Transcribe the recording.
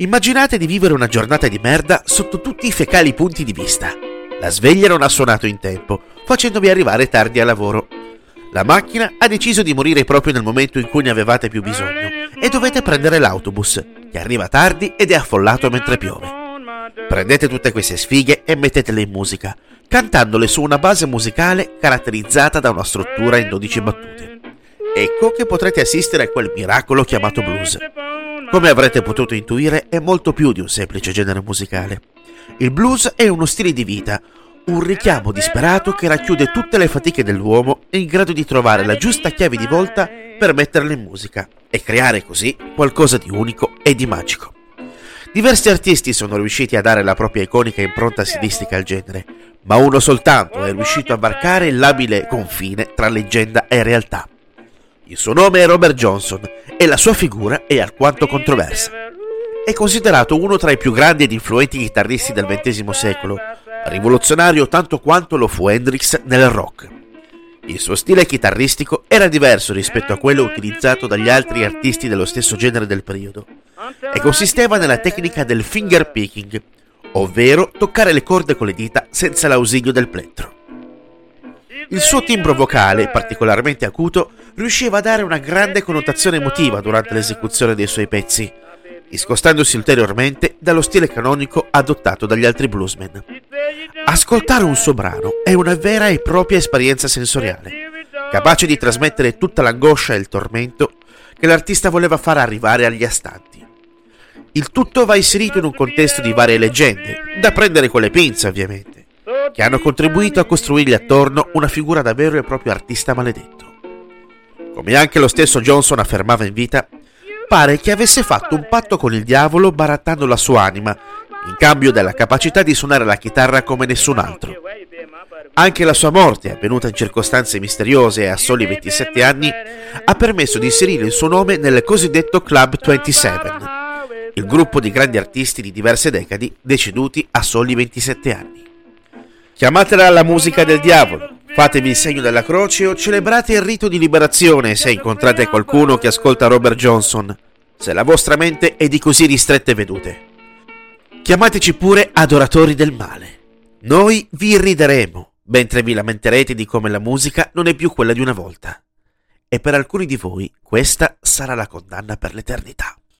Immaginate di vivere una giornata di merda sotto tutti i fecali punti di vista. La sveglia non ha suonato in tempo, facendovi arrivare tardi al lavoro. La macchina ha deciso di morire proprio nel momento in cui ne avevate più bisogno e dovete prendere l'autobus, che arriva tardi ed è affollato mentre piove. Prendete tutte queste sfighe e mettetele in musica, cantandole su una base musicale caratterizzata da una struttura in 12 battute. Ecco che potrete assistere a quel miracolo chiamato blues. Come avrete potuto intuire, è molto più di un semplice genere musicale. Il blues è uno stile di vita, un richiamo disperato che racchiude tutte le fatiche dell'uomo in grado di trovare la giusta chiave di volta per metterla in musica e creare così qualcosa di unico e di magico. Diversi artisti sono riusciti a dare la propria iconica impronta stilistica al genere, ma uno soltanto è riuscito a varcare l'abile confine tra leggenda e realtà. Il suo nome è Robert Johnson e la sua figura è alquanto controversa. È considerato uno tra i più grandi ed influenti chitarristi del XX secolo, rivoluzionario tanto quanto lo fu Hendrix nel rock. Il suo stile chitarristico era diverso rispetto a quello utilizzato dagli altri artisti dello stesso genere del periodo e consisteva nella tecnica del finger picking, ovvero toccare le corde con le dita senza l'ausilio del plettro. Il suo timbro vocale, particolarmente acuto, riusciva a dare una grande connotazione emotiva durante l'esecuzione dei suoi pezzi, discostandosi ulteriormente dallo stile canonico adottato dagli altri bluesmen. Ascoltare un suo brano è una vera e propria esperienza sensoriale, capace di trasmettere tutta l'angoscia e il tormento che l'artista voleva far arrivare agli astanti. Il tutto va inserito in un contesto di varie leggende, da prendere con le pinze ovviamente, che hanno contribuito a costruirgli attorno una figura da vero e proprio artista maledetto. Come anche lo stesso Johnson affermava in vita, pare che avesse fatto un patto con il diavolo barattando la sua anima, in cambio della capacità di suonare la chitarra come nessun altro. Anche la sua morte, avvenuta in circostanze misteriose e a soli 27 anni, ha permesso di inserire il suo nome nel cosiddetto Club 27, il gruppo di grandi artisti di diverse decadi deceduti a soli 27 anni. Chiamatela la musica del diavolo, fatevi il segno della croce o celebrate il rito di liberazione se incontrate qualcuno che ascolta Robert Johnson, se la vostra mente è di così ristrette vedute. Chiamateci pure adoratori del male. Noi vi rideremo, mentre vi lamenterete di come la musica non è più quella di una volta. E per alcuni di voi questa sarà la condanna per l'eternità.